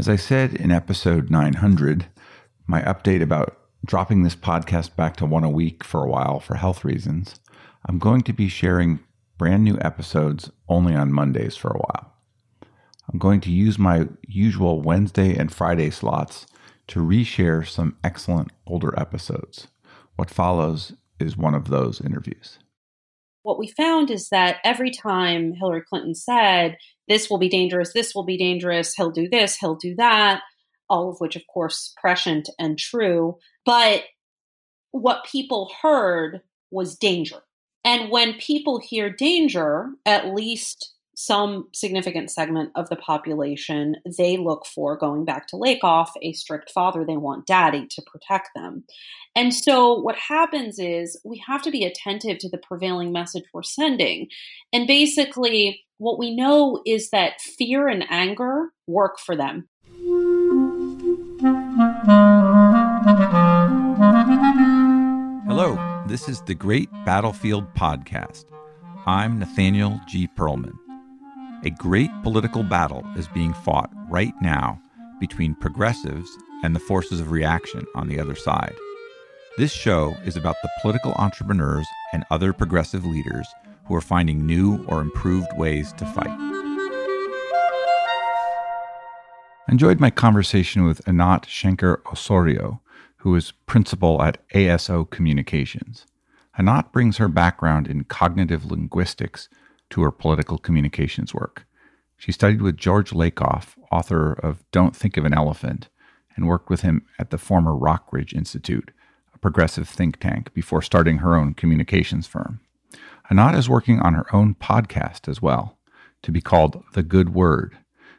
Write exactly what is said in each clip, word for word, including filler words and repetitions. As I said in episode nine hundred, my update about dropping this podcast back to one a week for a while for health reasons, I'm going to be sharing brand new episodes only on Mondays for a while. I'm going to use my usual Wednesday and Friday slots to reshare some excellent older episodes. What follows is one of those interviews. What we found is that every time Hillary Clinton said, this will be dangerous, this will be dangerous, he'll do this, he'll do that, all of which, of course, prescient and true, but what people heard was danger. And when people hear danger, at least some significant segment of the population, they look for, going back to Lakoff, a strict father. They want daddy to protect them. And so what happens is we have to be attentive to the prevailing message we're sending. And basically what we know is that fear and anger work for them. Hello, this is the Great Battlefield Podcast. I'm Nathaniel G. Perlman. A great political battle is being fought right now between progressives and the forces of reaction on the other side. This show is about the political entrepreneurs and other progressive leaders who are finding new or improved ways to fight. I enjoyed my conversation with Anat Shenker-Osorio, who is principal at A S O Communications. Anat brings her background in cognitive linguistics to her political communications work. She studied with George Lakoff, author of Don't Think of an Elephant, and worked with him at the former Rockridge Institute, a progressive think tank, before starting her own communications firm. Anat is working on her own podcast as well, to be called The Good Word,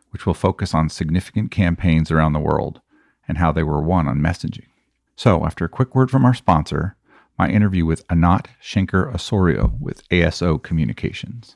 which will focus on significant campaigns around the world and how they were won on messaging. So, after a quick word from our sponsor, my interview with Anat Shenker-Osorio with A S O Communications.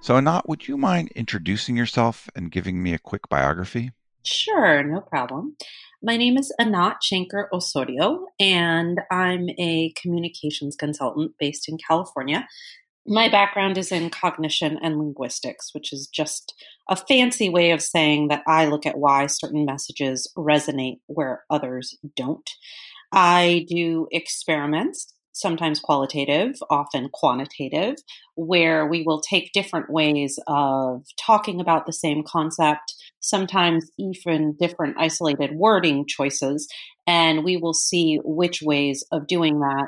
So, Anat, would you mind introducing yourself and giving me a quick biography? Sure, no problem. My name is Anat Shenker-Osorio, and I'm a communications consultant based in California. My background is in cognition and linguistics, which is just a fancy way of saying that I look at why certain messages resonate where others don't. I do experiments, sometimes qualitative, often quantitative, where we will take different ways of talking about the same concept, sometimes even different isolated wording choices, and we will see which ways of doing that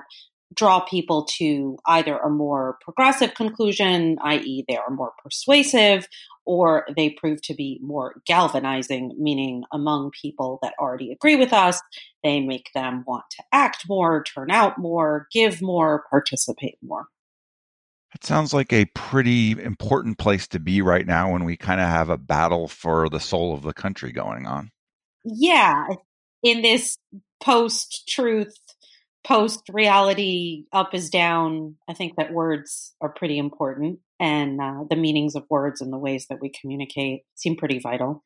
draw people to either a more progressive conclusion, that is they are more persuasive, or they prove to be more galvanizing, meaning among people that already agree with us, they make them want to act more, turn out more, give more, participate more. It sounds like a pretty important place to be right now when we kind of have a battle for the soul of the country going on. Yeah. In this post-truth, post-reality, up is down, I think that words are pretty important. And uh, the meanings of words and the ways that we communicate seem pretty vital.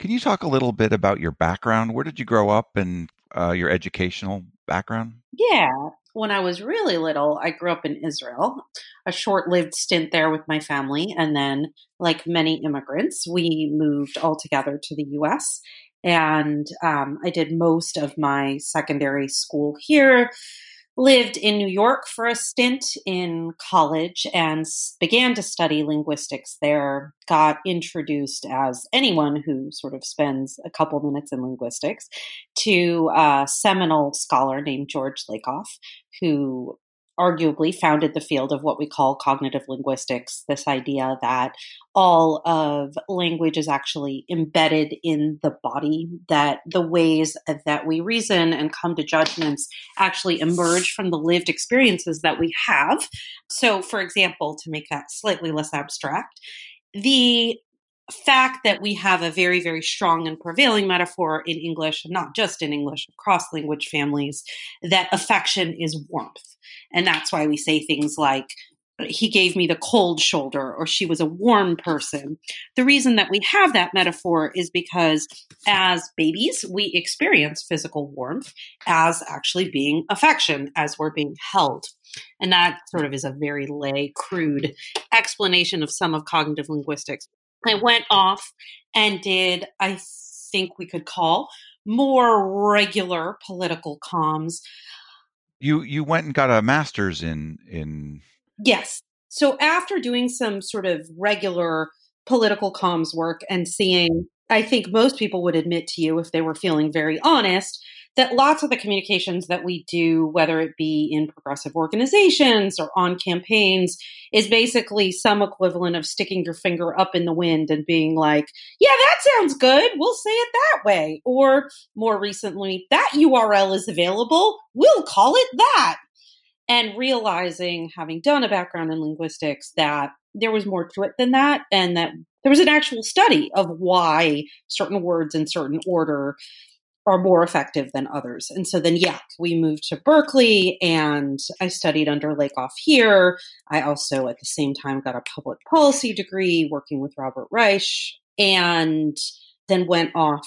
Can you talk a little bit about your background? Where did you grow up and uh, your educational background? Yeah. When I was really little, I grew up in Israel, a short-lived stint there with my family. And then, like many immigrants, we moved all together to the U S. And um, I did most of my secondary school here, lived in New York for a stint in college, and began to study linguistics there, got introduced, as anyone who sort of spends a couple minutes in linguistics, to a seminal scholar named George Lakoff, who arguably founded the field of what we call cognitive linguistics, this idea that all of language is actually embedded in the body, that the ways that we reason and come to judgments actually emerge from the lived experiences that we have. So, for example, to make that slightly less abstract, the fact that we have a very, very strong and prevailing metaphor in English, not just in English, across language families, that affection is warmth. And that's why we say things like, he gave me the cold shoulder, or she was a warm person. The reason that we have that metaphor is because as babies, we experience physical warmth as actually being affection, as we're being held. And that sort of is a very lay, crude explanation of some of cognitive linguistics. I went off and did, I think we could call, more regular political comms. You you went and got a master's in... in... Yes. So after doing some sort of regular political comms work and seeing, I think most people would admit to you, if they were feeling very honest, that lots of the communications that we do, whether it be in progressive organizations or on campaigns, is basically some equivalent of sticking your finger up in the wind and being like, yeah, that sounds good. We'll say it that way. Or more recently, that U R L is available. We'll call it that. And realizing, having done a background in linguistics, that there was more to it than that, and that there was an actual study of why certain words in certain order are more effective than others. And so then, yeah, we moved to Berkeley and I studied under Lakoff here. I also at the same time got a public policy degree working with Robert Reich, and then went off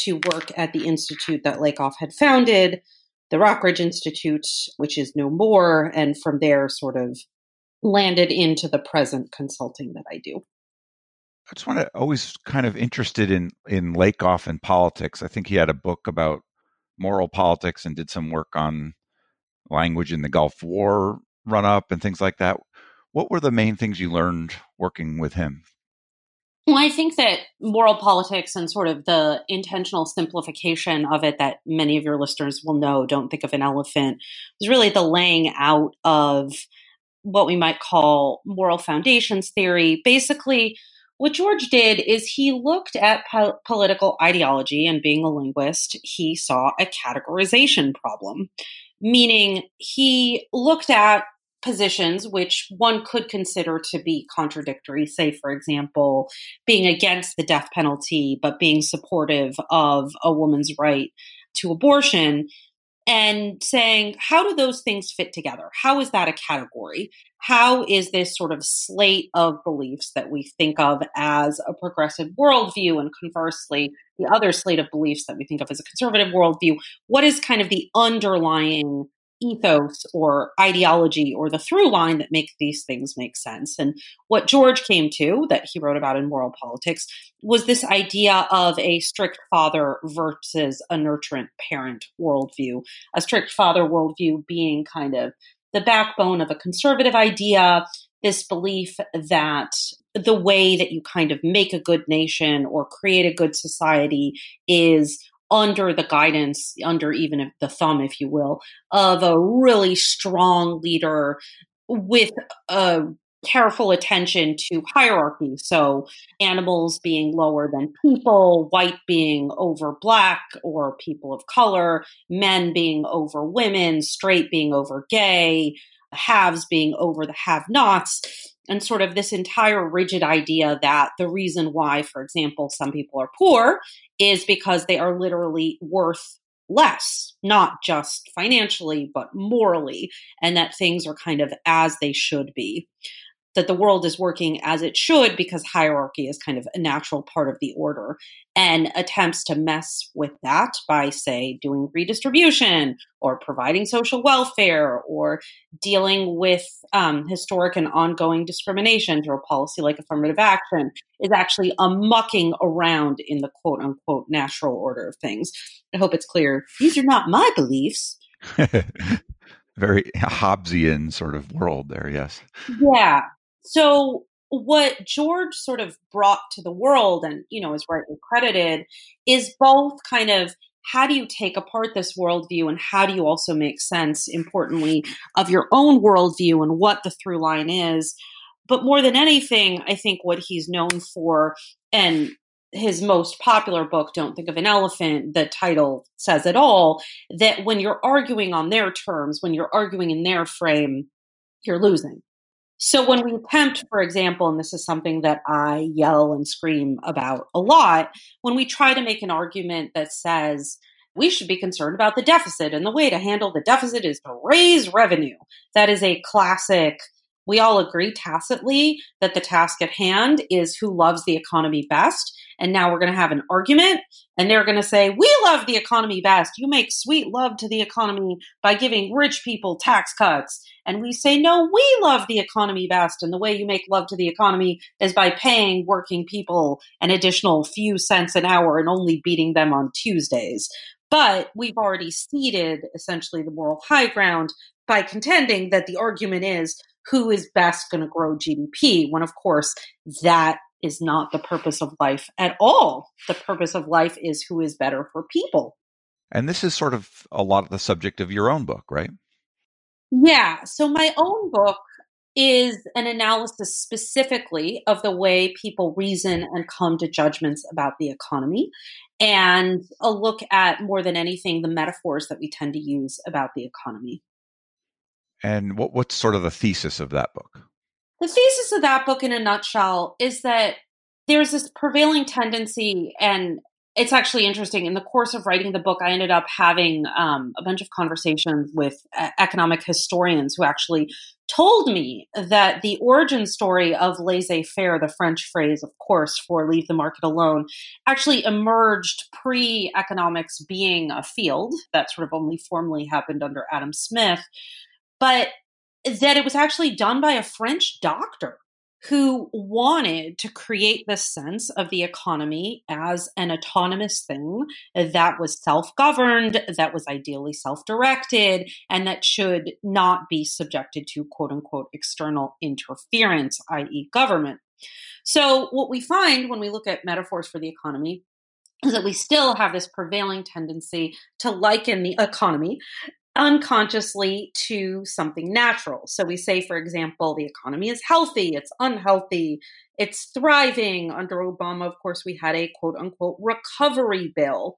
to work at the institute that Lakoff had founded, the Rockridge Institute, which is no more. And from there sort of landed into the present consulting that I do. I just want to always kind of interested in, in Lakoff and politics. I think he had a book about moral politics and did some work on language in the Gulf War run up and things like that. What were the main things you learned working with him? Well, I think that moral politics and sort of the intentional simplification of it that many of your listeners will know, don't think of an elephant, was really the laying out of what we might call moral foundations theory. Basically, what George did is he looked at po- political ideology, and being a linguist, he saw a categorization problem, meaning he looked at positions which one could consider to be contradictory, say, for example, being against the death penalty, but being supportive of a woman's right to abortion, and saying, how do those things fit together? How is that a category? How is this sort of slate of beliefs that we think of as a progressive worldview, and conversely, the other slate of beliefs that we think of as a conservative worldview, what is kind of the underlying ethos or ideology or the through line that make these things make sense? And what George came to, that he wrote about in Moral Politics, was this idea of a strict father versus a nurturant parent worldview. A strict father worldview being kind of the backbone of a conservative idea, this belief that the way that you kind of make a good nation or create a good society is under the guidance, under even the thumb, if you will, of a really strong leader with a careful attention to hierarchy. So animals being lower than people, white being over black or people of color, men being over women, straight being over gay, haves being over the have-nots. And sort of this entire rigid idea that the reason why, for example, some people are poor is because they are literally worth less, not just financially, but morally, and that things are kind of as they should be, that the world is working as it should because hierarchy is kind of a natural part of the order, and attempts to mess with that by, say, doing redistribution or providing social welfare or dealing with um, historic and ongoing discrimination through a policy like affirmative action is actually a mucking around in the quote unquote natural order of things. I hope it's clear. These are not my beliefs. Very Hobbesian sort of world there. Yes. Yeah. So what George sort of brought to the world, and, you know, is rightly credited, is both kind of how do you take apart this worldview, and how do you also make sense, importantly, of your own worldview and what the through line is? But more than anything, I think what he's known for, and his most popular book, Don't Think of an Elephant, the title says it all, that when you're arguing on their terms, when you're arguing in their frame, you're losing. So when we attempt, for example, and this is something that I yell and scream about a lot, when we try to make an argument that says we should be concerned about the deficit and the way to handle the deficit is to raise revenue, that is a classic. We all agree tacitly that the task at hand is who loves the economy best. And now we're going to have an argument and they're going to say, we love the economy best. You make sweet love to the economy by giving rich people tax cuts. And we say, no, we love the economy best. And the way you make love to the economy is by paying working people an additional few cents an hour and only beating them on Tuesdays. But we've already ceded essentially the moral high ground by contending that the argument is who is best going to grow G D P, when, of course, that is not the purpose of life at all. The purpose of life is who is better for people. And this is sort of a lot of the subject of your own book, right? Yeah. So my own book is an analysis specifically of the way people reason and come to judgments about the economy, and a look at, more than anything, the metaphors that we tend to use about the economy. And what, what's sort of the thesis of that book? The thesis of that book in a nutshell is that there's this prevailing tendency, and it's actually interesting. In the course of writing the book, I ended up having um, a bunch of conversations with uh, economic historians who actually told me that the origin story of laissez-faire, the French phrase, of course, for leave the market alone, actually emerged pre-economics being a field that sort of only formally happened under Adam Smith. But that it was actually done by a French doctor who wanted to create this sense of the economy as an autonomous thing that was self-governed, that was ideally self-directed, and that should not be subjected to quote-unquote external interference, that is government. So what we find when we look at metaphors for the economy is that we still have this prevailing tendency to liken the economy unconsciously to something natural. So we say, for example, the economy is healthy, it's unhealthy, it's thriving. Under Obama, of course, we had a quote unquote recovery bill.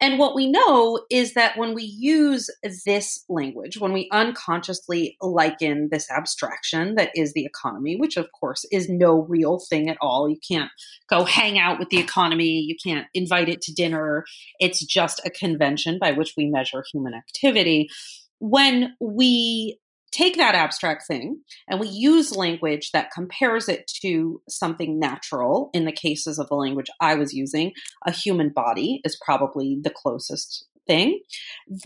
And what we know is that when we use this language, when we unconsciously liken this abstraction that is the economy, which of course is no real thing at all. You can't go hang out with the economy. You can't invite it to dinner. It's just a convention by which we measure human activity. When we take that abstract thing and we use language that compares it to something natural, in the cases of the language I was using, a human body is probably the closest thing.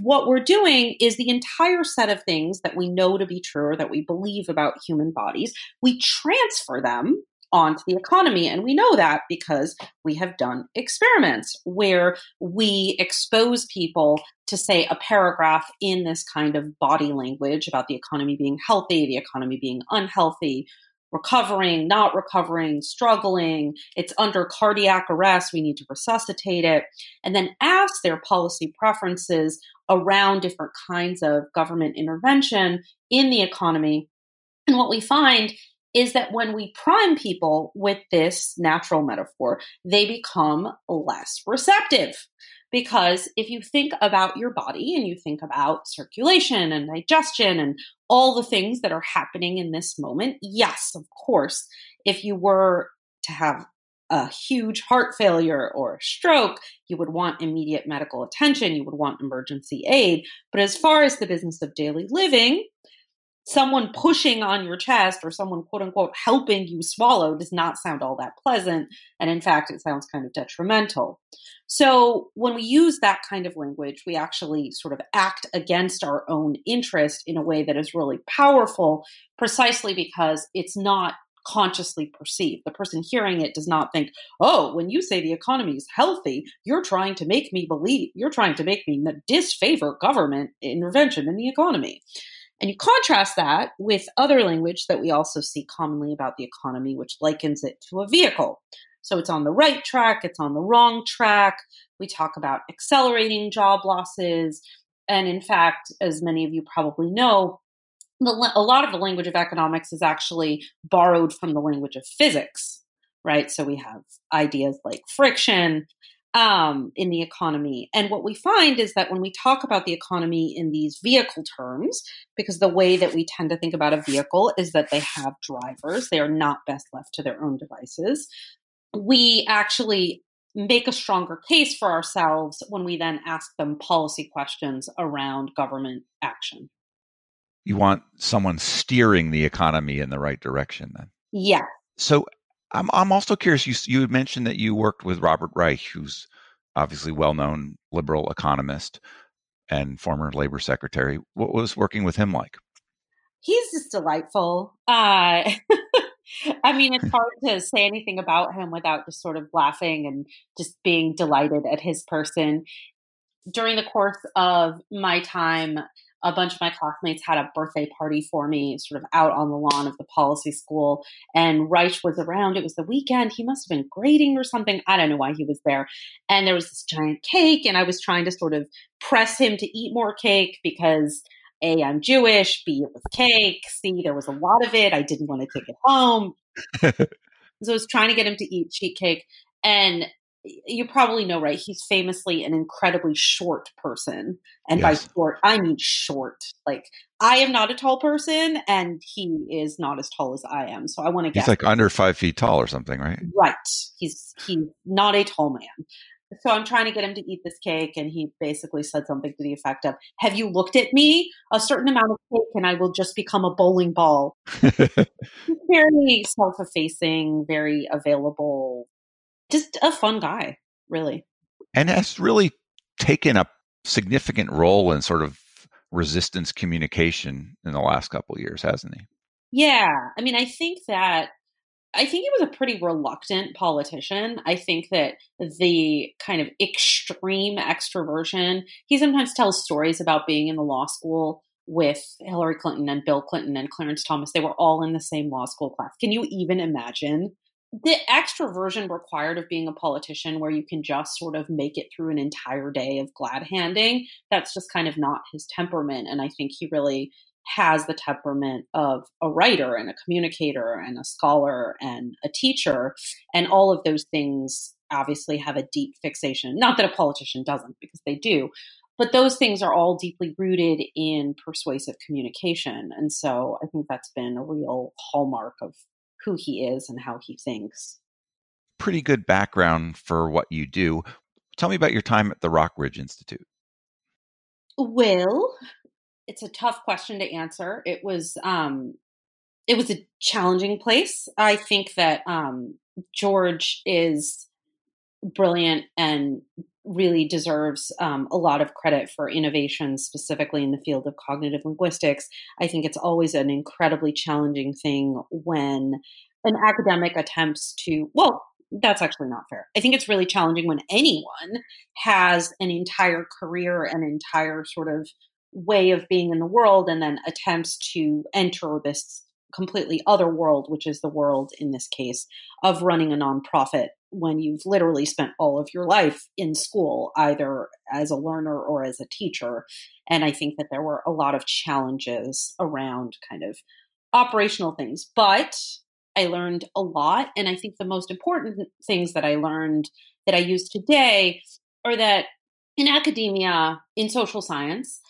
What we're doing is the entire set of things that we know to be true or that we believe about human bodies, we transfer them onto the economy. And we know that because we have done experiments where we expose people to, say, a paragraph in this kind of body language about the economy being healthy, the economy being unhealthy, recovering, not recovering, struggling, it's under cardiac arrest, we need to resuscitate it, and then ask their policy preferences around different kinds of government intervention in the economy. And what we find is that when we prime people with this natural metaphor, they become less receptive. Because if you think about your body and you think about circulation and digestion and all the things that are happening in this moment, yes, of course, if you were to have a huge heart failure or a stroke, you would want immediate medical attention, you would want emergency aid. But as far as the business of daily living, someone pushing on your chest or someone, quote unquote, helping you swallow does not sound all that pleasant. And in fact, it sounds kind of detrimental. So when we use that kind of language, we actually sort of act against our own interest in a way that is really powerful, precisely because it's not consciously perceived. The person hearing it does not think, oh, when you say the economy is healthy, you're trying to make me believe, you're trying to make me disfavor government intervention in the economy. And you contrast that with other language that we also see commonly about the economy, which likens it to a vehicle. So it's on the right track, it's on the wrong track. We talk about accelerating job losses. And in fact, as many of you probably know, the, a lot of the language of economics is actually borrowed from the language of physics, right? So we have ideas like friction um, in the economy. And what we find is that when we talk about the economy in these vehicle terms, because the way that we tend to think about a vehicle is that they have drivers, they are not best left to their own devices, we actually make a stronger case for ourselves when we then ask them policy questions around government action. You want someone steering the economy in the right direction then? Yeah. So I'm I'm also curious, you, you had mentioned that you worked with Robert Reich, who's obviously well-known liberal economist and former labor secretary. What was working with him like? He's just delightful. Uh, I mean, it's hard to say anything about him without just sort of laughing and just being delighted at his person. During the course of my time, a bunch of my classmates had a birthday party for me sort of out on the lawn of the policy school, and Reich was around. It was the weekend. He must have been grading or something. I don't know why he was there. And there was this giant cake, and I was trying to sort of press him to eat more cake because A, I'm Jewish, B, it was cake, C, there was a lot of it. I didn't want to take it home. So I was trying to get him to eat sheet cake. And you probably know, right? He's famously an incredibly short person. And yes, by short, I mean short. Like, I am not a tall person, and he is not as tall as I am. So I want to get... He's like him. Under five feet tall or something, right? Right. He's, he's not a tall man. So I'm trying to get him to eat this cake, and he basically said something to the effect of, have you looked at me? A certain amount of cake and I will just become a bowling ball. Very self-effacing, very available. Just a fun guy, really. And has really taken a significant role in sort of resistance communication in the last couple of years, hasn't he? Yeah. I mean, I think that, I think he was a pretty reluctant politician. I think that the kind of extreme extroversion, he sometimes tells stories about being in the law school with Hillary Clinton and Bill Clinton and Clarence Thomas. They were all in the same law school class. Can you even imagine? The extroversion required of being a politician, where you can just sort of make it through an entire day of glad handing, that's just kind of not his temperament. And I think he really has the temperament of a writer and a communicator and a scholar and a teacher. And all of those things obviously have a deep fixation. Not that a politician doesn't, because they do, but those things are all deeply rooted in persuasive communication. And so I think that's been a real hallmark of who he is and how he thinks. Pretty good background for what you do. Tell me about your time at the Rockridge Institute. Well, it's a tough question to answer. It was um, it was a challenging place. I think that um, George is brilliant and really deserves um, a lot of credit for innovation, specifically in the field of cognitive linguistics. I think it's always an incredibly challenging thing when an academic attempts to, well, that's actually not fair. I think it's really challenging when anyone has an entire career, an entire sort of way of being in the world, and then attempts to enter this completely other world, which is the world, in this case, of running a nonprofit, when you've literally spent all of your life in school, either as a learner or as a teacher. And I think that there were a lot of challenges around kind of operational things, but I learned a lot. And I think the most important things that I learned that I use today are that in academia, in social science,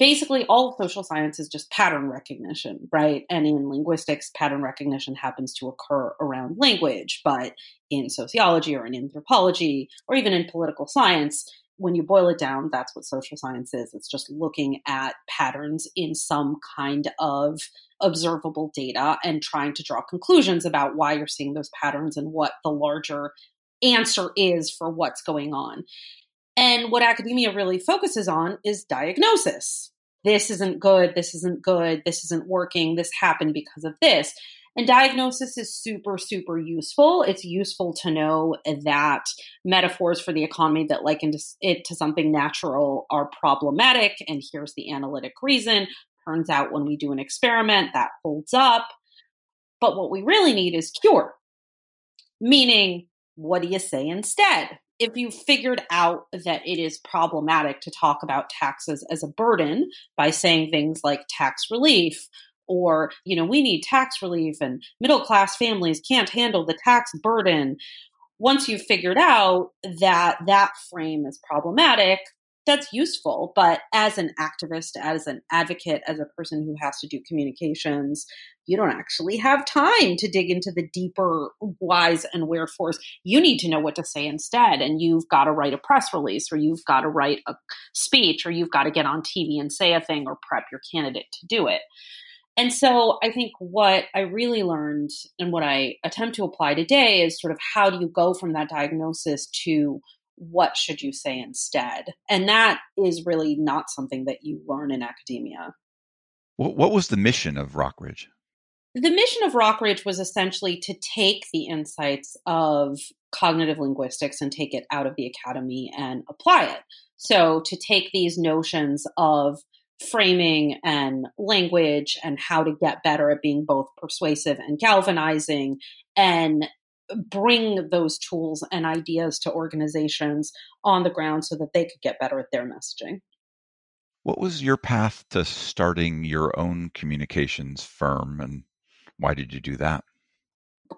basically all of social science is just pattern recognition, right? And in linguistics, pattern recognition happens to occur around language, but in sociology or in anthropology, or even in political science, when you boil it down, that's what social science is. It's just looking at patterns in some kind of observable data and trying to draw conclusions about why you're seeing those patterns and what the larger answer is for what's going on. And what academia really focuses on is diagnosis. This isn't good. This isn't good. This isn't working. This happened because of this. And diagnosis is super, super useful. It's useful to know that metaphors for the economy that liken it to something natural are problematic. And here's the analytic reason. Turns out when we do an experiment, that holds up. But what we really need is cure, meaning what do you say instead? If you figured out that it is problematic to talk about taxes as a burden by saying things like tax relief, or, you know, we need tax relief and middle class families can't handle the tax burden. Once you've figured out that that frame is problematic, that's useful. But as an activist, as an advocate, as a person who has to do communications, you don't actually have time to dig into the deeper whys and wherefores. You need to know what to say instead. And you've got to write a press release, or you've got to write a speech, or you've got to get on T V and say a thing, or prep your candidate to do it. And so I think what I really learned and what I attempt to apply today is sort of how do you go from that diagnosis to what should you say instead? And that is really not something that you learn in academia. What was the mission of Rockridge? The mission of Rockridge was essentially to take the insights of cognitive linguistics and take it out of the academy and apply it. So to take these notions of framing and language and how to get better at being both persuasive and galvanizing, and bring those tools and ideas to organizations on the ground so that they could get better at their messaging. What was your path to starting your own communications firm, and why did you do that?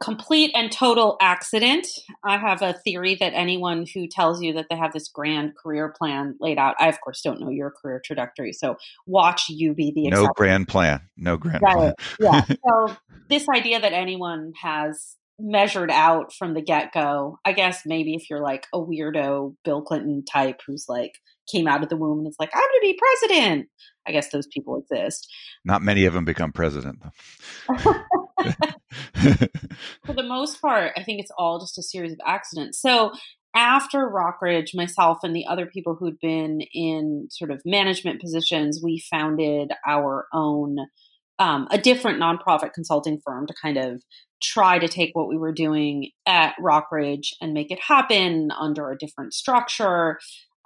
Complete and total accident. I have a theory that anyone who tells you that they have this grand career plan laid out, I, of course, don't know your career trajectory. So watch you be the exception. No grand plan. No grand right. plan. Yeah. So this idea that anyone has measured out from the get-go, I guess maybe if you're like a weirdo Bill Clinton type who's like came out of the womb and it's like, I'm going to be president. I guess those people exist. Not many of them become president, though. For the most part, I think it's all just a series of accidents. So after Rockridge, myself and the other people who'd been in sort of management positions, we founded our own, um, a different nonprofit consulting firm to kind of try to take what we were doing at Rockridge and make it happen under a different structure.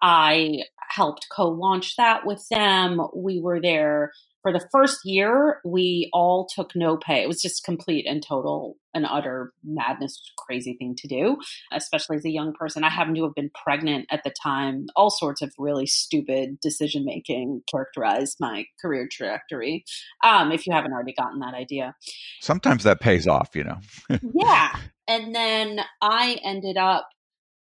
I helped co-launch that with them. We were there for the first year. We all took no pay. It was just complete and total and utter madness, crazy thing to do, especially as a young person. I happened to have been pregnant at the time. All sorts of really stupid decision-making characterized my career trajectory, um, if you haven't already gotten that idea. Sometimes that pays off, you know. Yeah. And then I ended up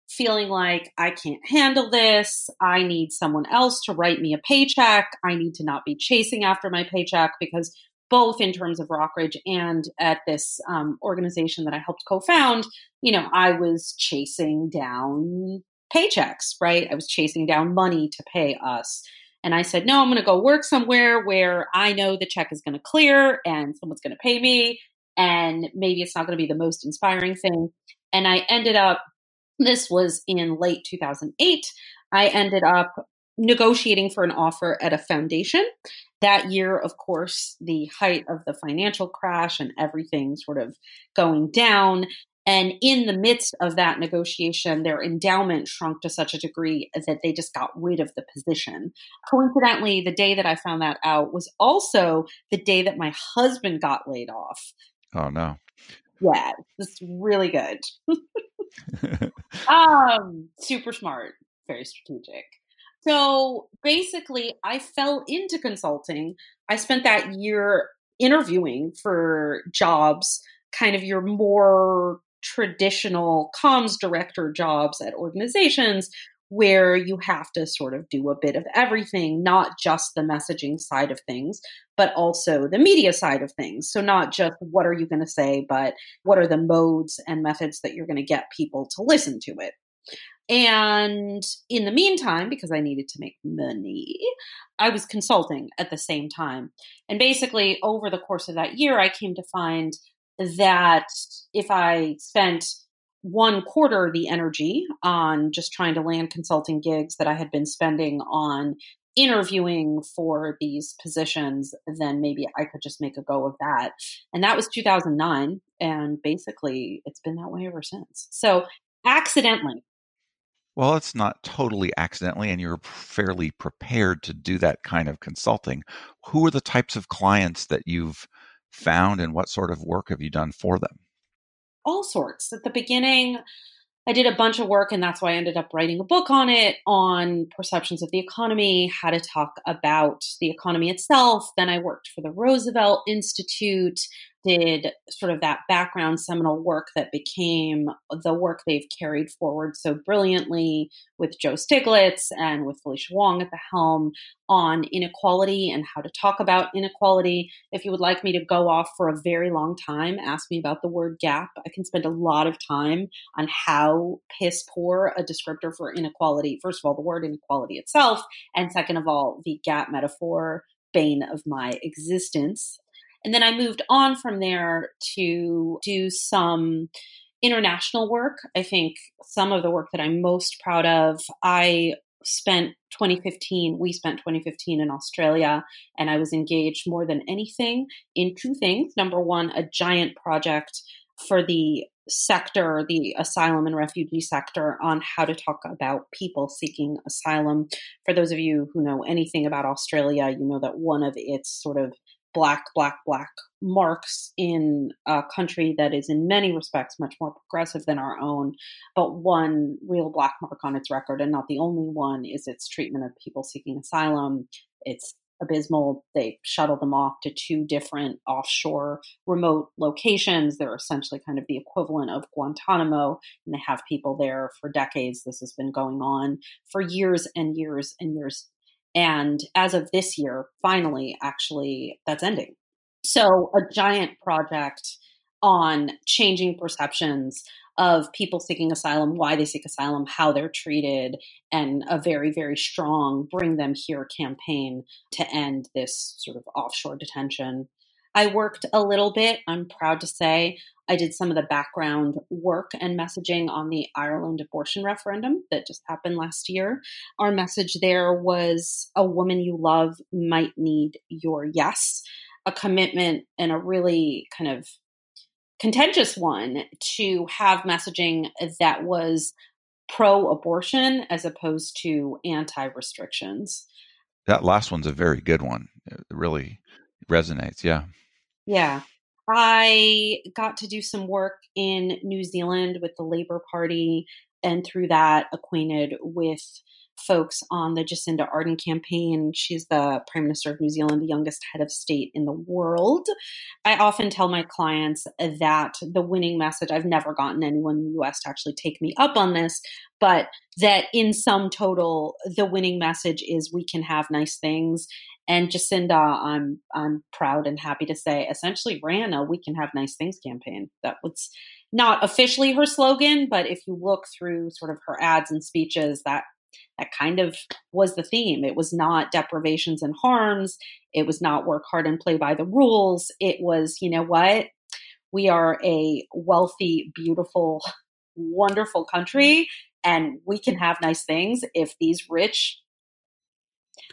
feeling like I can't handle this. I need someone else to write me a paycheck. I need to not be chasing after my paycheck, because both in terms of Rockridge and at this um, organization that I helped co-found, you know, I was chasing down paychecks, right? I was chasing down money to pay us. And I said, no, I'm going to go work somewhere where I know the check is going to clear and someone's going to pay me. And maybe it's not going to be the most inspiring thing. And I ended up This was in late two thousand eight. I ended up negotiating for an offer at a foundation. That year, of course, the height of the financial crash and everything sort of going down. And in the midst of that negotiation, their endowment shrunk to such a degree that they just got rid of the position. Coincidentally, the day that I found that out was also the day that my husband got laid off. Oh, no. Yeah, it's really good. um, super smart, very strategic. So basically, I fell into consulting. I spent that year interviewing for jobs, kind of your more traditional comms director jobs at organizations, where you have to sort of do a bit of everything, not just the messaging side of things, but also the media side of things. So not just what are you going to say, but what are the modes and methods that you're going to get people to listen to it. And in the meantime, because I needed to make money, I was consulting at the same time. And basically, over the course of that year, I came to find that if I spent one quarter the energy on just trying to land consulting gigs that I had been spending on interviewing for these positions, then maybe I could just make a go of that. And that was two thousand nine. And basically, it's been that way ever since. So accidentally. Well, it's not totally accidentally, and you're fairly prepared to do that kind of consulting. Who are the types of clients that you've found, and what sort of work have you done for them? All sorts. At the beginning, I did a bunch of work, and that's why I ended up writing a book on it, on perceptions of the economy, how to talk about the economy itself. Then I worked for the Roosevelt Institute, did sort of that background seminal work that became the work they've carried forward so brilliantly with Joe Stiglitz and with Felicia Wong at the helm on inequality and how to talk about inequality. If you would like me to go off for a very long time, ask me about the word gap. I can spend a lot of time on how piss poor a descriptor for inequality. First of all, the word inequality itself. And second of all, the gap metaphor, bane of my existence. And then I moved on from there to do some international work. I think some of the work that I'm most proud of, I spent twenty fifteen, we spent twenty fifteen in Australia, and I was engaged more than anything in two things. Number one, a giant project for the sector, the asylum and refugee sector, on how to talk about people seeking asylum. For those of you who know anything about Australia, you know that one of its sort of black, black, black marks in a country that is in many respects much more progressive than our own, but one real black mark on its record, and not the only one, is its treatment of people seeking asylum. It's abysmal. They shuttle them off to two different offshore remote locations. They're essentially kind of the equivalent of Guantanamo, and they have people there for decades. This has been going on for years and years and years. And as of this year, finally, actually, that's ending. So a giant project on changing perceptions of people seeking asylum, why they seek asylum, how they're treated, and a very, very strong Bring Them Here campaign to end this sort of offshore detention. I worked a little bit, I'm proud to say, I did some of the background work and messaging on the Ireland abortion referendum that just happened last year. Our message there was a woman you love might need your yes, a commitment and a really kind of contentious one to have messaging that was pro-abortion as opposed to anti-restrictions. That last one's a very good one. It really resonates. Yeah. Yeah. I got to do some work in New Zealand with the Labour Party, and through that acquainted with folks on the Jacinda Ardern campaign. She's the Prime Minister of New Zealand, the youngest head of state in the world. I often tell my clients that the winning message, I've never gotten anyone in the U S to actually take me up on this, but that in sum total, the winning message is we can have nice things. And Jacinda, I'm I'm proud and happy to say, essentially ran a "We Can Have Nice Things" campaign. That was not officially her slogan, but if you look through sort of her ads and speeches, that that kind of was the theme. It was not deprivations and harms. It was not work hard and play by the rules. It was, you know what? We are a wealthy, beautiful, wonderful country, and we can have nice things if these rich.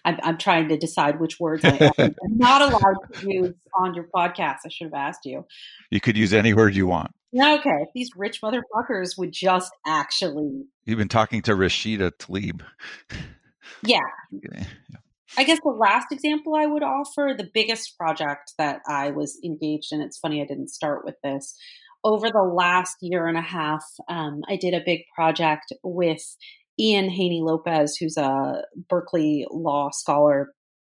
I'm, I'm trying to decide which words I am not allowed to use on your podcast. I should have asked you. You could use any word you want. Okay. These rich motherfuckers would just actually. You've been talking to Rashida Tlaib. Yeah. yeah. I guess the last example I would offer, the biggest project that I was engaged in, it's funny I didn't start with this. Over the last year and a half, um, I did a big project with Ian Haney Lopez, who's a Berkeley law scholar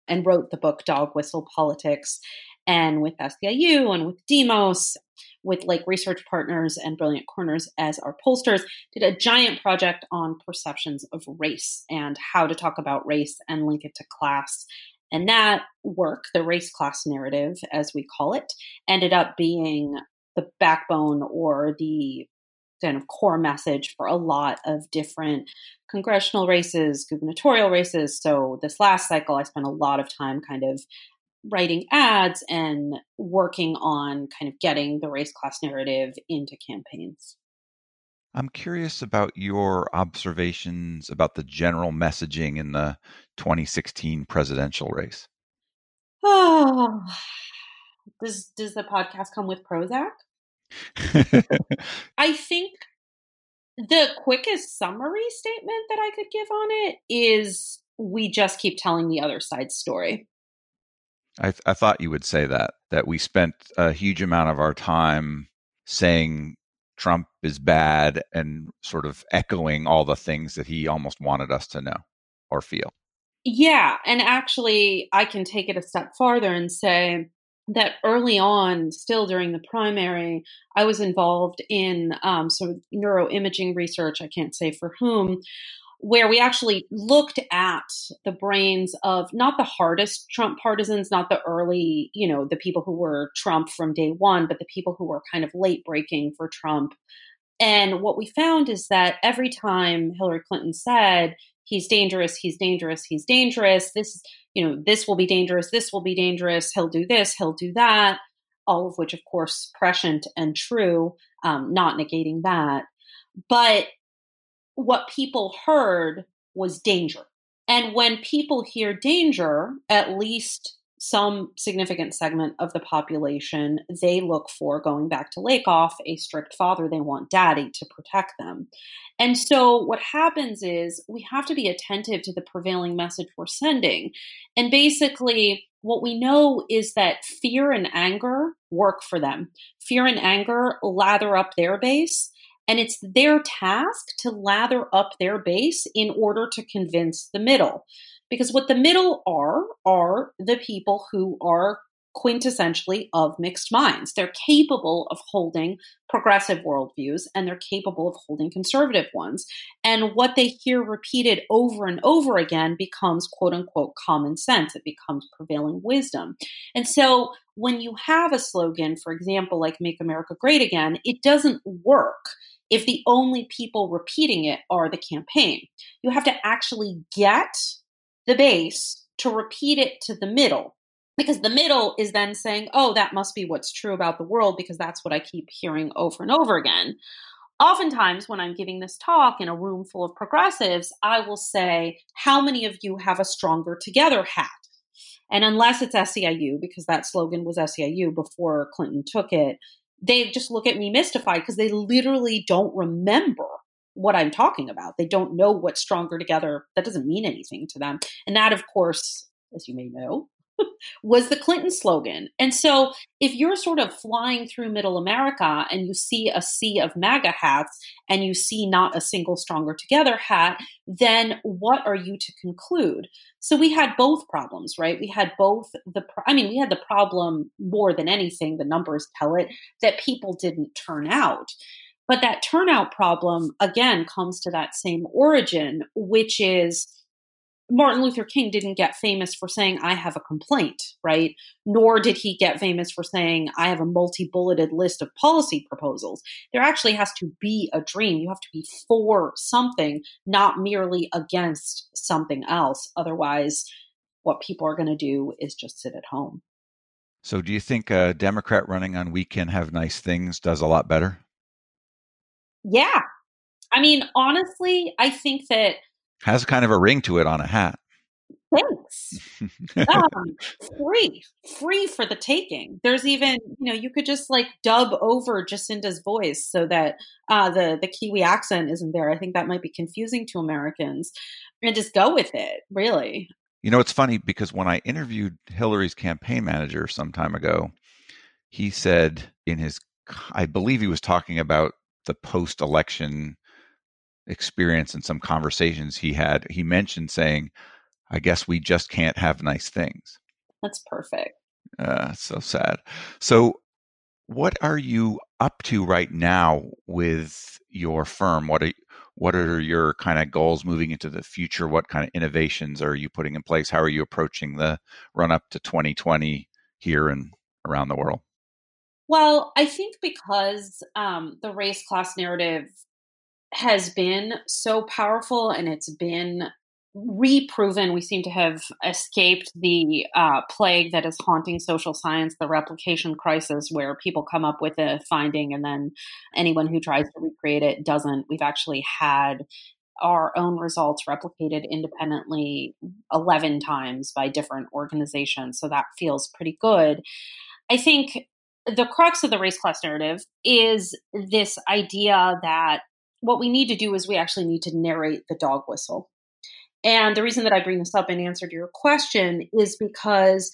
and wrote the book Dog Whistle Politics, and with S D I U and with Demos, with Lake Research Partners and Brilliant Corners as our pollsters, did a giant project on perceptions of race and how to talk about race and link it to class. And that work, the race-class narrative, as we call it, ended up being the backbone or the kind of core message for a lot of different congressional races, gubernatorial races. So this last cycle, I spent a lot of time kind of writing ads and working on kind of getting the race class narrative into campaigns. I'm curious about your observations about the general messaging in the twenty sixteen presidential race. Oh, does, does the podcast come with Prozac? I think the quickest summary statement that I could give on it is we just keep telling the other side's story. I, th- I thought you would say that, that we spent a huge amount of our time saying Trump is bad, and sort of echoing all the things that he almost wanted us to know or feel. Yeah. And actually, I can take it a step farther and say that early on, still during the primary, I was involved in um, some neuroimaging research, I can't say for whom, where we actually looked at the brains of not the hardest Trump partisans, not the early, you know, the people who were Trump from day one, but the people who were kind of late breaking for Trump. And what we found is that every time Hillary Clinton said, he's dangerous, he's dangerous, he's dangerous, this, you know, this will be dangerous, this will be dangerous, he'll do this, he'll do that, all of which, of course, prescient and true, um, not negating that. But what people heard was danger. And when people hear danger, at least some significant segment of the population, they look for, going back to Lakoff, a strict father. They want daddy to protect them. And so what happens is we have to be attentive to the prevailing message we're sending. And basically, what we know is that fear and anger work for them. Fear and anger lather up their base. And it's their task to lather up their base in order to convince the middle. Because what the middle are, are the people who are quintessentially of mixed minds. They're capable of holding progressive worldviews, and they're capable of holding conservative ones. And what they hear repeated over and over again becomes, quote unquote, common sense. It becomes prevailing wisdom. And so when you have a slogan, for example, like Make America Great Again, it doesn't work if the only people repeating it are the campaign. You have to actually get the base to repeat it to the middle, because the middle is then saying, oh, that must be what's true about the world because that's what I keep hearing over and over again. Oftentimes when I'm giving this talk in a room full of progressives, I will say, how many of you have a Stronger Together hat? And unless it's S E I U, because that slogan was S E I U before Clinton took it, they just look at me mystified because they literally don't remember what I'm talking about. They don't know what Stronger Together, that doesn't mean anything to them. And that, of course, as you may know, was the Clinton slogan. And so if you're sort of flying through middle America and you see a sea of MAGA hats and you see not a single Stronger Together hat, then what are you to conclude? So we had both problems, right? We had both the, pro- I mean, we had the problem more than anything, the numbers tell it, that people didn't turn out. But that turnout problem, again, comes to that same origin, which is Martin Luther King didn't get famous for saying, I have a complaint, right? Nor did he get famous for saying, I have a multi-bulleted list of policy proposals. There actually has to be a dream. You have to be for something, not merely against something else. Otherwise, what people are going to do is just sit at home. So do you think a Democrat running on "We Can Have Nice Things" does a lot better? Yeah. I mean, honestly, I think that has kind of a ring to it on a hat. Thanks. um, free, free for the taking. There's even, you know, you could just like dub over Jacinda's voice so that uh, the, the Kiwi accent isn't there. I think that might be confusing to Americans, and just go with it, really. You know, it's funny because when I interviewed Hillary's campaign manager some time ago, he said in his, I believe he was talking about the post-election experience and some conversations he had, he mentioned saying, I guess we just can't have nice things. That's perfect. Uh, so sad. So what are you up to right now with your firm? What are, what are your kind of goals moving into the future? What kind of innovations are you putting in place? How are you approaching the run up to twenty twenty here and around the world? Well, I think because um, the race class narrative has been so powerful and it's been reproven. We seem to have escaped the uh, plague that is haunting social science, the replication crisis, where people come up with a finding and then anyone who tries to recreate it doesn't. We've actually had our own results replicated independently eleven times by different organizations. So that feels pretty good. I think the crux of the race class narrative is this idea that what we need to do is we actually need to narrate the dog whistle. And the reason that I bring this up in answer to your question is because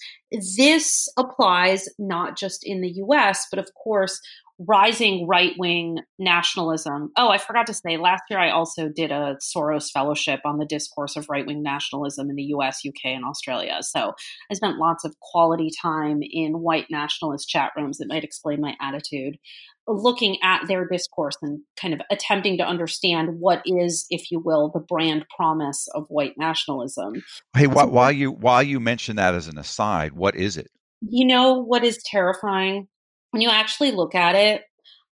this applies not just in the U S, but of course, rising right-wing nationalism. Oh, I forgot to say, last year I also did a Soros Fellowship on the discourse of right-wing nationalism in the U S, U K, and Australia. So I spent lots of quality time in white nationalist chat rooms that might explain my attitude, looking at their discourse and kind of attempting to understand what is, if you will, the brand promise of white nationalism. Hey, wh- while you while you mention that as an aside, what is it? You know what is terrifying? When you actually look at it,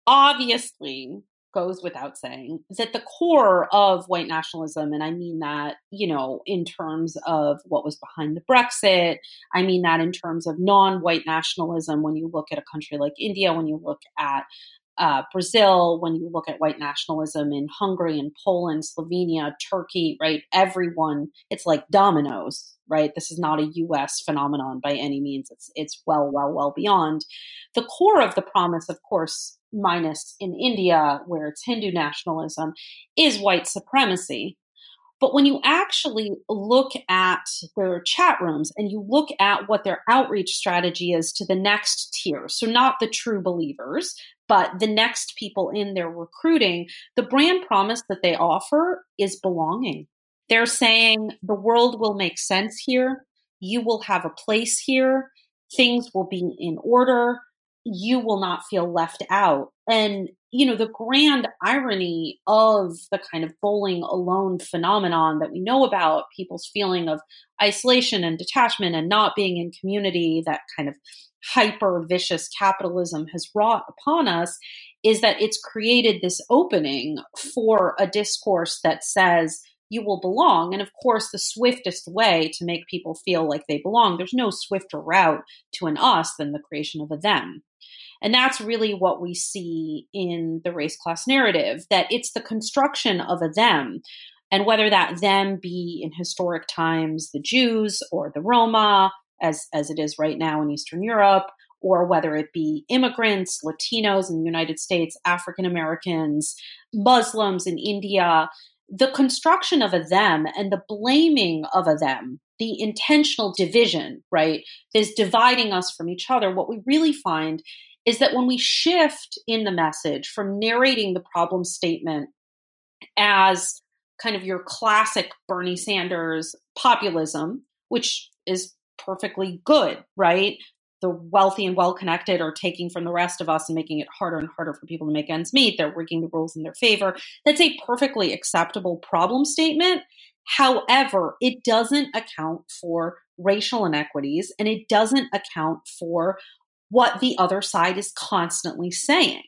obviously, goes without saying, is at the core of white nationalism, and I mean that, you know, in terms of what was behind the Brexit, I mean that in terms of non-white nationalism, when you look at a country like India, when you look at uh, Brazil, when you look at white nationalism in Hungary and Poland, Slovenia, Turkey, right? Everyone, it's like dominoes. Right? This is not a U S phenomenon by any means. It's it's well, well, well beyond. The core of the promise, of course, minus in India, where it's Hindu nationalism, is white supremacy. But when you actually look at their chat rooms and you look at what their outreach strategy is to the next tier, so not the true believers, but the next people in their recruiting, the brand promise that they offer is belonging. They're saying the world will make sense here. You will have a place here. Things will be in order. You will not feel left out. And, you know, the grand irony of the kind of bowling alone phenomenon that we know about, people's feeling of isolation and detachment and not being in community, that kind of hyper vicious capitalism has wrought upon us, is that it's created this opening for a discourse that says, you will belong. And of course, the swiftest way to make people feel like they belong, there's no swifter route to an us than the creation of a them. And that's really what we see in the race class narrative, that it's the construction of a them. And whether that them be in historic times, the Jews or the Roma, as, as it is right now in Eastern Europe, or whether it be immigrants, Latinos in the United States, African Americans, Muslims in India, the construction of a them and the blaming of a them, the intentional division, right, is dividing us from each other. What we really find is that when we shift in the message from narrating the problem statement as kind of your classic Bernie Sanders populism, which is perfectly good, right? The wealthy and well-connected are taking from the rest of us and making it harder and harder for people to make ends meet. They're rigging the rules in their favor. That's a perfectly acceptable problem statement. However, it doesn't account for racial inequities, and it doesn't account for what the other side is constantly saying.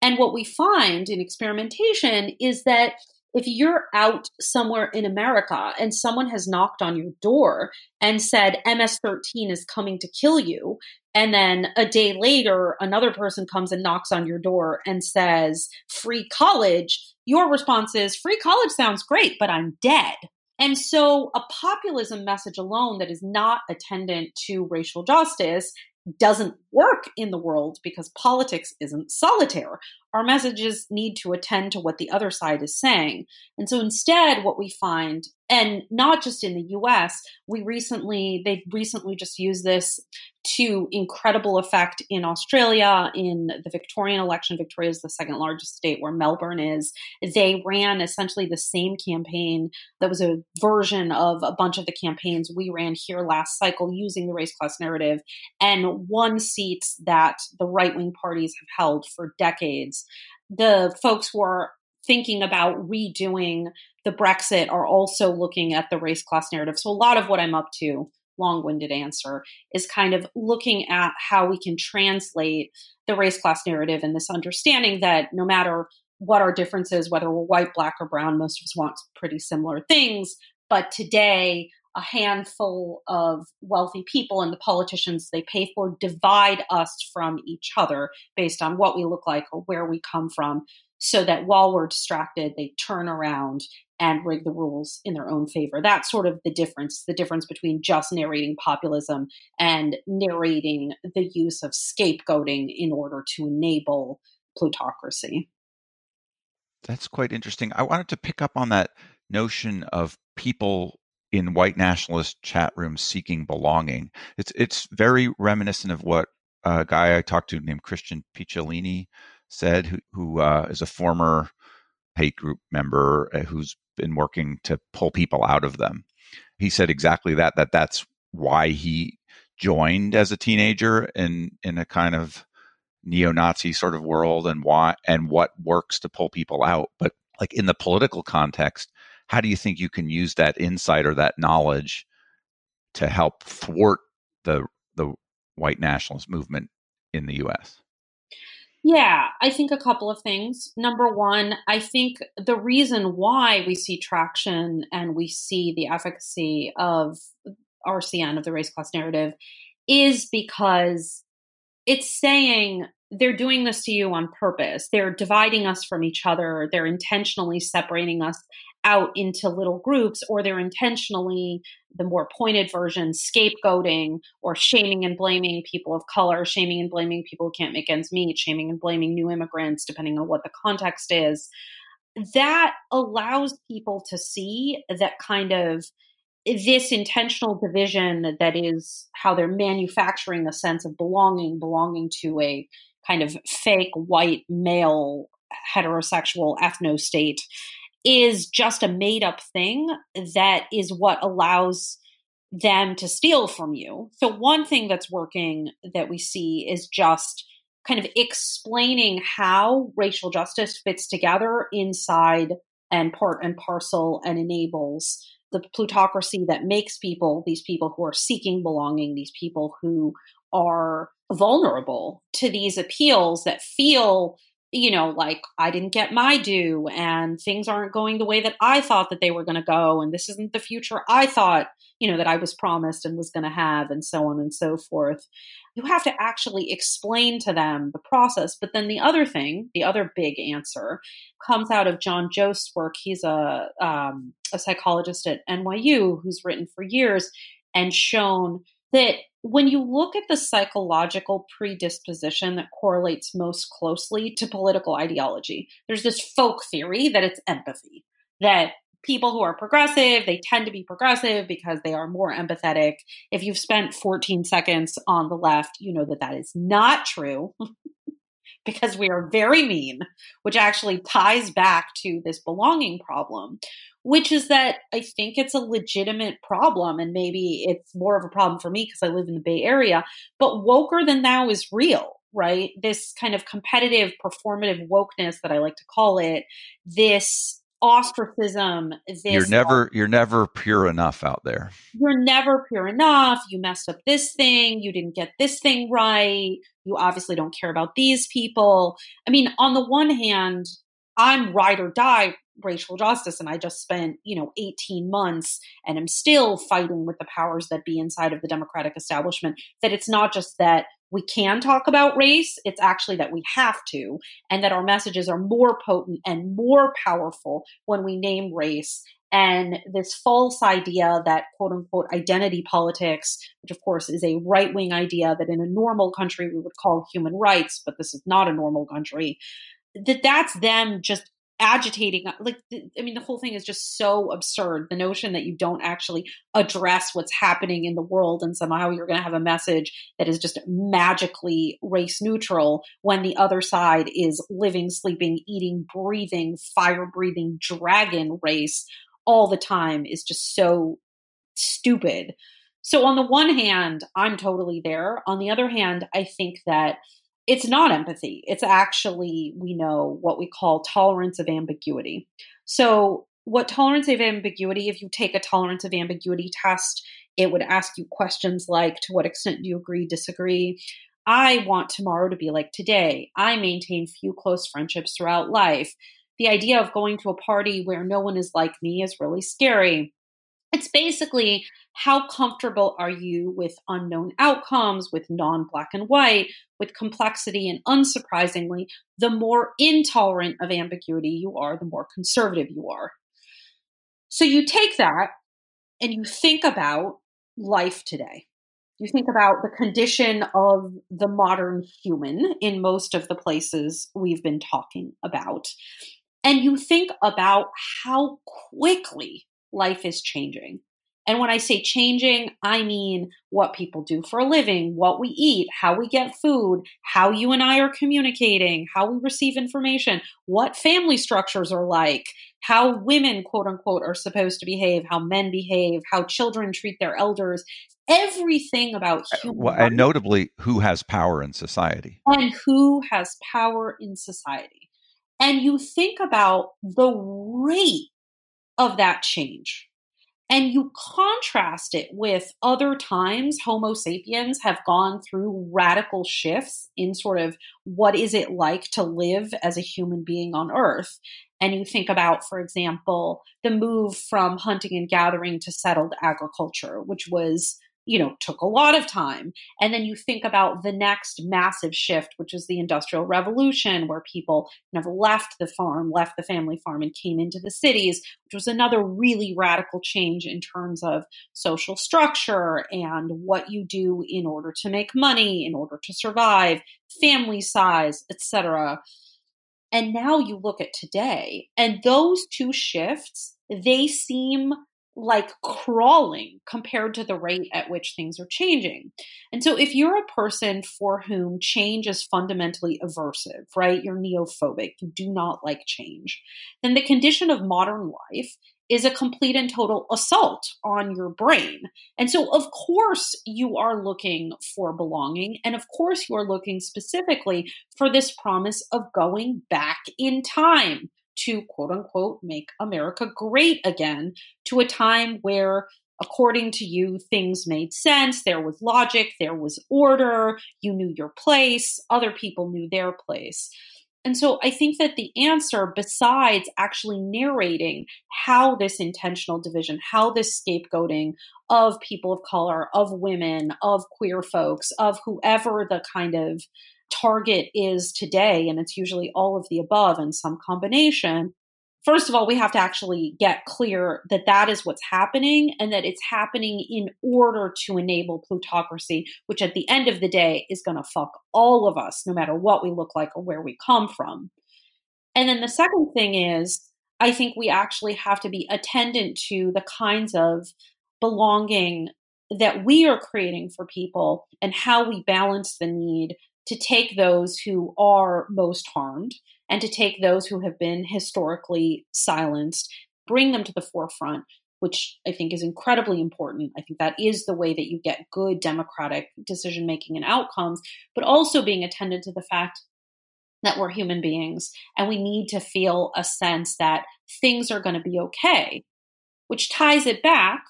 And what we find in experimentation is that if you're out somewhere in America and someone has knocked on your door and said, M S thirteen is coming to kill you, and then a day later, another person comes and knocks on your door and says, free college, your response is, free college sounds great, but I'm dead. And so a populism message alone that is not attendant to racial justice doesn't work in the world because politics isn't solitaire. Our messages need to attend to what the other side is saying. And so instead, what we find, and not just in the U S, we recently, they recently just used this to incredible effect in Australia, in the Victorian election. Victoria is the second largest state where Melbourne is. They ran essentially the same campaign that was a version of a bunch of the campaigns we ran here last cycle using the race class narrative and won seats that the right-wing parties have held for decades. The folks who are thinking about redoing the Brexit are also looking at the race class narrative. So a lot of what I'm up to, long-winded answer, is kind of looking at how we can translate the race class narrative and this understanding that no matter what our differences, whether we're white, black, or brown, most of us want pretty similar things. But today, a handful of wealthy people and the politicians they pay for divide us from each other based on what we look like or where we come from, so that while we're distracted, they turn around and rig the rules in their own favor. That's sort of the difference, the difference between just narrating populism and narrating the use of scapegoating in order to enable plutocracy. That's quite interesting. I wanted to pick up on that notion of people in white nationalist chat rooms seeking belonging. It's it's very reminiscent of what a guy I talked to named Christian Picciolini said, who, who uh, is a former hate group member who's been working to pull people out of them. He said exactly that, that that's why he joined as a teenager in, in a kind of neo-Nazi sort of world, and why and what works to pull people out. But like in the political context, how do you think you can use that insight or that knowledge to help thwart the the white nationalist movement in the U S? Yeah, I think a couple of things. Number one, I think the reason why we see traction and we see the efficacy of R C N, of the race class narrative, is because it's saying they're doing this to you on purpose. They're dividing us from each other. They're intentionally separating us out into little groups, or they're intentionally, the more pointed version, scapegoating or shaming and blaming people of color, shaming and blaming people who can't make ends meet, shaming and blaming new immigrants, depending on what the context is. That allows people to see that kind of this intentional division that is how they're manufacturing a sense of belonging, belonging to a kind of fake white male heterosexual ethno-state, is just a made-up thing that is what allows them to steal from you. So one thing that's working that we see is just kind of explaining how racial justice fits together inside and part and parcel and enables the plutocracy that makes people, these people who are seeking belonging, these people who are vulnerable to these appeals that feel, you know, like I didn't get my due and things aren't going the way that I thought that they were going to go. And this isn't the future I thought, you know, that I was promised and was going to have, and so on and so forth. You have to actually explain to them the process. But then the other thing, the other big answer, comes out of John Jost's work. He's a, um, a psychologist at N Y U who's written for years and shown that when you look at the psychological predisposition that correlates most closely to political ideology, there's this folk theory that it's empathy, that people who are progressive, they tend to be progressive because they are more empathetic. If you've spent fourteen seconds on the left, you know that that is not true because we are very mean, which actually ties back to this belonging problem, which is that I think it's a legitimate problem, and maybe it's more of a problem for me because I live in the Bay Area, but woker than thou is real, right? This kind of competitive, performative wokeness that I like to call it, this ostracism. This you're never, you're never pure enough out there. You're never pure enough. You messed up this thing. You didn't get this thing right. You obviously don't care about these people. I mean, on the one hand, I'm ride or die racial justice, and I just spent, you know, eighteen months and I'm still fighting with the powers that be inside of the Democratic establishment, that it's not just that we can talk about race, it's actually that we have to, and that our messages are more potent and more powerful when we name race. And this false idea that, quote unquote, identity politics, which of course is a right-wing idea that in a normal country we would call human rights, but this is not a normal country, that that's them just agitating. Like, I mean, the whole thing is just so absurd. The notion that you don't actually address what's happening in the world and somehow you're going to have a message that is just magically race neutral when the other side is living, sleeping, eating, breathing, fire breathing dragon race all the time is just so stupid. So on the one hand, I'm totally there. On the other hand, I think that it's not empathy. It's actually, we know, what we call tolerance of ambiguity. So what tolerance of ambiguity, if you take a tolerance of ambiguity test, it would ask you questions like, to what extent do you agree, disagree? I want tomorrow to be like today. I maintain few close friendships throughout life. The idea of going to a party where no one is like me is really scary. It's basically, how comfortable are you with unknown outcomes, with non-black and white, with complexity, and unsurprisingly, the more intolerant of ambiguity you are, the more conservative you are. So you take that and you think about life today. You think about the condition of the modern human in most of the places we've been talking about. And you think about how quickly life is changing, And when I say changing, I mean what people do for a living, what we eat, how we get food, how you and I are communicating, how we receive information, what family structures are like, how women, quote unquote, are supposed to behave, how men behave, how children treat their elders, everything about human well, and notably who has power in society. And who has power in society. And you think about the rate of that change. And you contrast it with other times Homo sapiens have gone through radical shifts in sort of what is it like to live as a human being on Earth. And you think about, for example, the move from hunting and gathering to settled agriculture, which was, you know, took a lot of time. And then you think about the next massive shift, which is the Industrial Revolution, where people never left the farm, left the family farm, and came into the cities, which was another really radical change in terms of social structure and what you do in order to make money, in order to survive, family size, et cetera. And now you look at today, and those two shifts, they seem like crawling compared to the rate at which things are changing. And so if you're a person for whom change is fundamentally aversive, right, you're neophobic, you do not like change, then the condition of modern life is a complete and total assault on your brain. And so of course you are looking for belonging. And of course you are looking specifically for this promise of going back in time to, quote unquote, make America great again, to a time where, according to you, things made sense, there was logic, there was order, you knew your place, other people knew their place. And so I think that the answer, besides actually narrating how this intentional division, how this scapegoating of people of color, of women, of queer folks, of whoever the kind of target is today, and it's usually all of the above and some combination. First of all, we have to actually get clear that that is what's happening, and that it's happening in order to enable plutocracy, which at the end of the day is going to fuck all of us, no matter what we look like or where we come from. And then the second thing is, I think we actually have to be attendant to the kinds of belonging that we are creating for people and how we balance the need to take those who are most harmed and to take those who have been historically silenced, bring them to the forefront, which I think is incredibly important. I think that is the way that you get good democratic decision-making and outcomes, but also being attendant to the fact that we're human beings and we need to feel a sense that things are going to be okay, which ties it back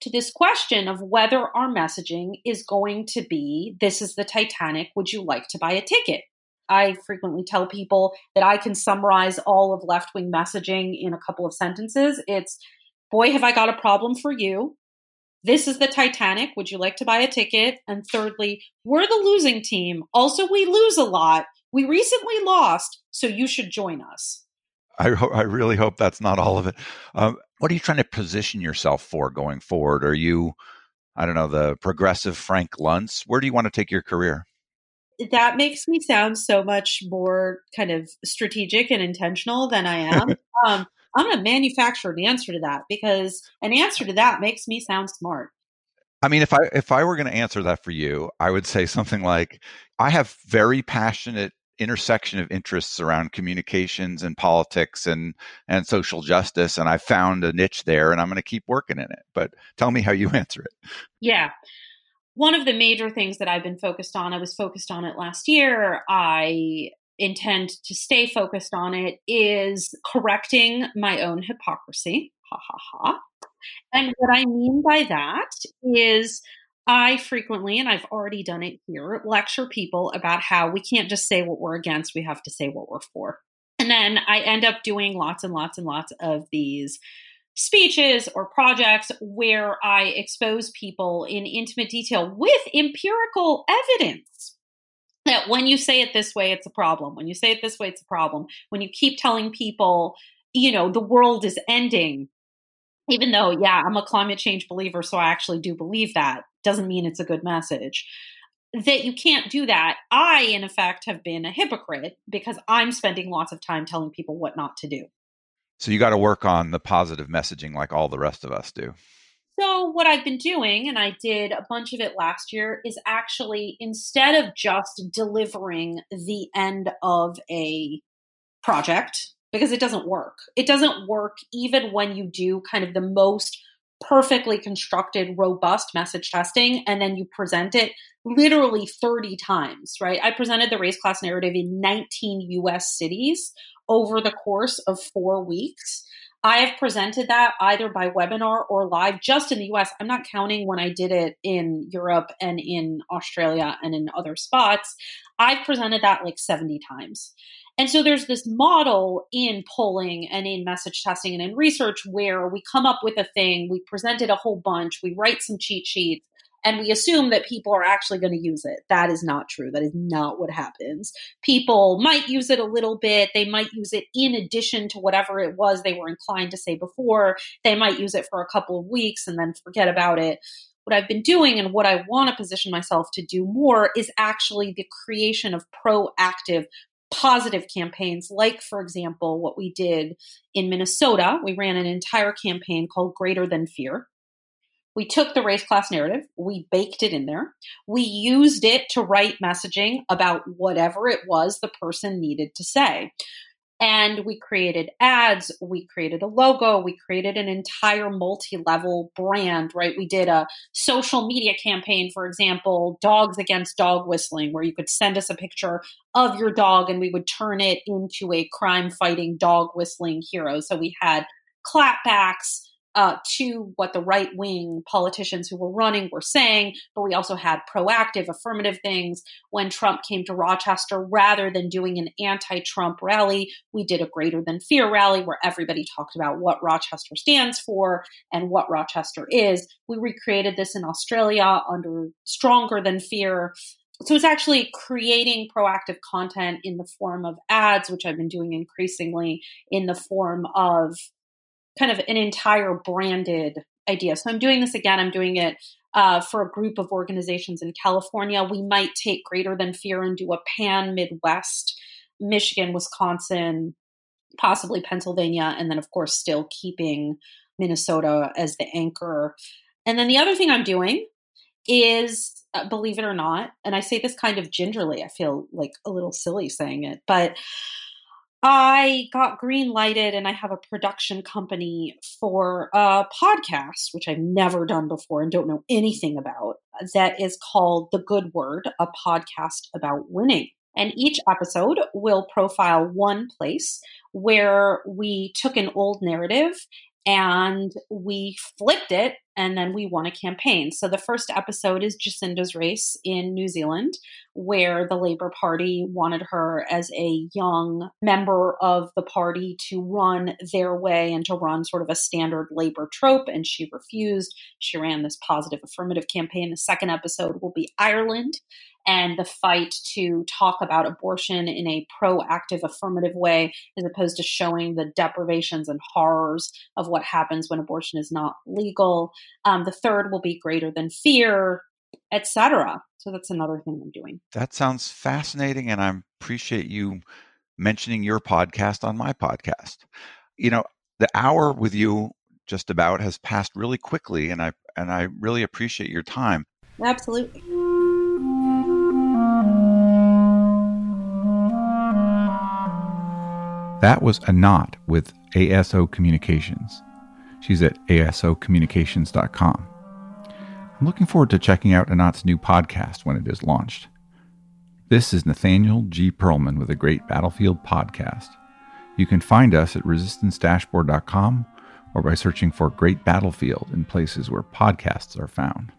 to this question of whether our messaging is going to be, this is the Titanic, would you like to buy a ticket? I frequently tell people that I can summarize all of left-wing messaging in a couple of sentences. It's, boy, have I got a problem for you. This is the Titanic, would you like to buy a ticket? And thirdly, we're the losing team. Also, we lose a lot. We recently lost, so you should join us. I, ho- I really hope that's not all of it. Um, what are you trying to position yourself for going forward? Are you, I don't know, the progressive Frank Luntz? Where do you want to take your career? That makes me sound so much more kind of strategic and intentional than I am. um, I'm going to manufacture an answer to that, because an answer to that makes me sound smart. I mean, if I if I were going to answer that for you, I would say something like, I have very passionate intersection of interests around communications and politics and, and social justice. And I found a niche there and I'm going to keep working in it. But tell me how you answer it. Yeah. One of the major things that I've been focused on, I was focused on it last year, I intend to stay focused on it, is correcting my own hypocrisy. Ha ha ha. And what I mean by that is, I frequently, and I've already done it here, lecture people about how we can't just say what we're against, we have to say what we're for. And then I end up doing lots and lots and lots of these speeches or projects where I expose people in intimate detail with empirical evidence that when you say it this way, it's a problem. When you say it this way, it's a problem. When you keep telling people, you know, the world is ending, even though, yeah, I'm a climate change believer, so I actually do believe that, doesn't mean it's a good message, that you can't do that. I, in effect, have been a hypocrite because I'm spending lots of time telling people what not to do. So you got to work on the positive messaging like all the rest of us do. So what I've been doing, and I did a bunch of it last year, is actually instead of just delivering the end of a project, because it doesn't work. It doesn't work even when you do kind of the most perfectly constructed, robust message testing, and then you present it literally thirty times, right? I presented the race class narrative in nineteen U S cities over the course of four weeks. I have presented that either by webinar or live just in the U S. I'm not counting when I did it in Europe and in Australia and in other spots. I've presented that like seventy times. And so there's this model in polling and in message testing and in research where we come up with a thing, we present it a whole bunch, we write some cheat sheets, and we assume that people are actually going to use it. That is not true. That is not what happens. People might use it a little bit. They might use it in addition to whatever it was they were inclined to say before. They might use it for a couple of weeks and then forget about it. What I've been doing and what I want to position myself to do more is actually the creation of proactive positive campaigns, like, for example, what we did in Minnesota. We ran an entire campaign called Greater Than Fear. We took the race class narrative, we baked it in there, we used it to write messaging about whatever it was the person needed to say. And we created ads, we created a logo, we created an entire multi-level brand, right? We did a social media campaign, for example, Dogs Against Dog Whistling, where you could send us a picture of your dog and we would turn it into a crime-fighting dog whistling hero. So we had clapbacks uh, to what the right-wing politicians who were running were saying, but we also had proactive, affirmative things. When Trump came to Rochester, rather than doing an anti-Trump rally, we did a Greater Than Fear rally where everybody talked about what Rochester stands for and what Rochester is. We recreated this in Australia under Stronger Than Fear. So it's actually creating proactive content in the form of ads, which I've been doing increasingly, in the form of kind of an entire branded idea. So I'm doing this again. I'm doing it uh, for a group of organizations in California. We might take Greater Than Fear and do a pan Midwest, Michigan, Wisconsin, possibly Pennsylvania, and then of course still keeping Minnesota as the anchor. And then the other thing I'm doing is, uh, believe it or not, and I say this kind of gingerly, I feel like a little silly saying it, but I got green lighted and I have a production company for a podcast, which I've never done before and don't know anything about, that is called The Good Word, a podcast about winning. And each episode will profile one place where we took an old narrative and we flipped it, and then we won a campaign. So the first episode is Jacinda's race in New Zealand, where the Labour Party wanted her as a young member of the party to run their way and to run sort of a standard Labour trope, and she refused. She ran this positive affirmative campaign. The second episode will be Ireland and the fight to talk about abortion in a proactive, affirmative way, as opposed to showing the deprivations and horrors of what happens when abortion is not legal. Um, the third will be Greater Than Fear, et cetera. So that's another thing I'm doing. That sounds fascinating, and I appreciate you mentioning your podcast on my podcast. You know, the hour with you just about has passed really quickly, and I and I really appreciate your time. Absolutely. That was Anat with A S O Communications. She's at A S O communications dot com. I'm looking forward to checking out Anat's new podcast when it is launched. This is Nathaniel G. Perlman with the Great Battlefield Podcast. You can find us at resistance dashboard dot com or by searching for Great Battlefield in places where podcasts are found.